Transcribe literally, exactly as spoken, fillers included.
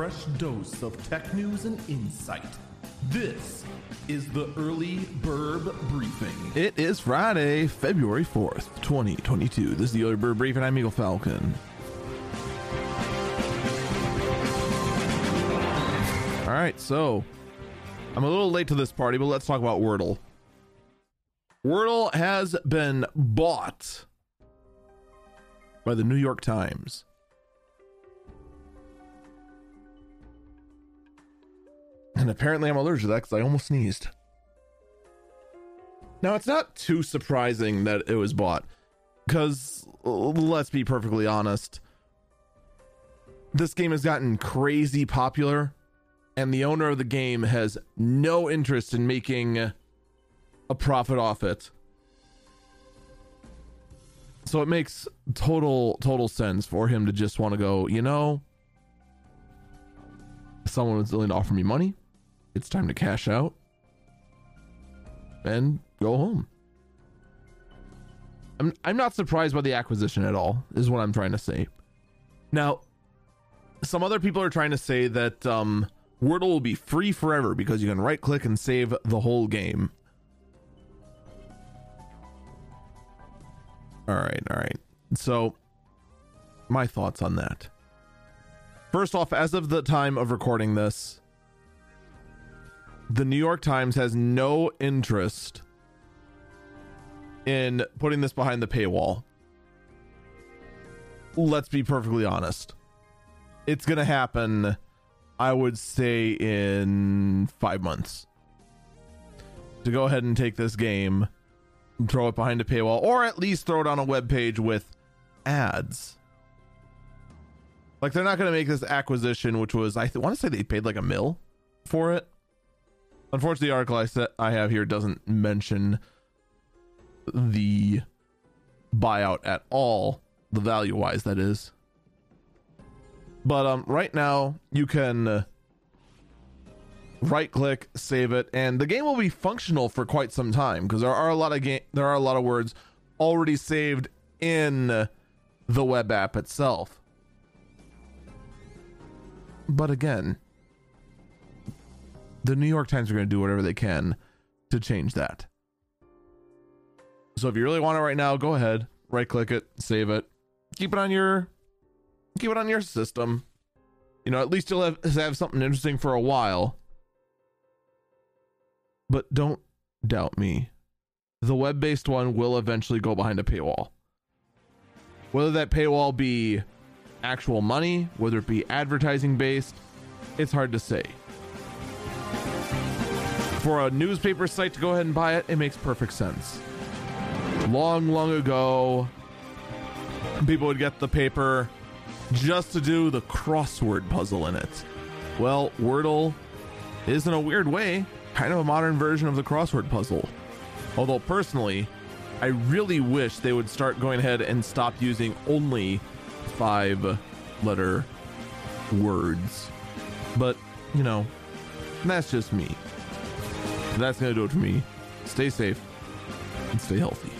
fresh dose of tech news and insight. This is the Early Burb Briefing. It is Friday, February fourth, twenty twenty-two. This is the Early Burb Briefing. I'm Eagle Falcon. All right, so I'm a little late to this party, but let's talk about Wordle. Wordle has been bought by the New York Times. And apparently I'm allergic to that because I almost sneezed. Now, it's not too surprising that it was bought because, let's be perfectly honest, this game has gotten crazy popular and the owner of the game has no interest in making a profit off it. So it makes total, total sense for him to just want to go, you know, someone was willing to offer me money. It's time to cash out and go home. I'm I'm not surprised by the acquisition at all, is what I'm trying to say. Now, some other people are trying to say that um, Wordle will be free forever because you can right-click and save the whole game. All right, all right. So, my thoughts on that. First off, as of the time of recording this, the New York Times has no interest in putting this behind the paywall. Let's be perfectly honest. It's going to happen, I would say, in five months. To go ahead and take this game, throw it behind a paywall, or at least throw it on a web page with ads. Like, they're not going to make this acquisition, which was, I th- want to say they paid like a mil for it. Unfortunately, the article I set, I have here doesn't mention the buyout at all, the value-wise, that is. But um, right now, you can uh, right-click, save it, and the game will be functional for quite some time because there are a lot of game, there are a lot of words already saved in the web app itself. But again, the New York Times are going to do whatever they can to change that. So if you really want it right now, go ahead, right-click it, save it, keep it on your, keep it on your system. You know, at least you'll have, have something interesting for a while. But don't doubt me. The web-based one will eventually go behind a paywall. Whether that paywall be actual money, whether it be advertising based, it's hard to say. For a newspaper site to go ahead and buy it, it makes perfect sense. Long, long ago, people would get the paper just to do the crossword puzzle in it. Well, Wordle is, in a weird way, kind of a modern version of the crossword puzzle. Although personally, I really wish they would start going ahead and stop using only five letter words, but you know, that's just me. That's gonna do it for me. Stay safe and stay healthy.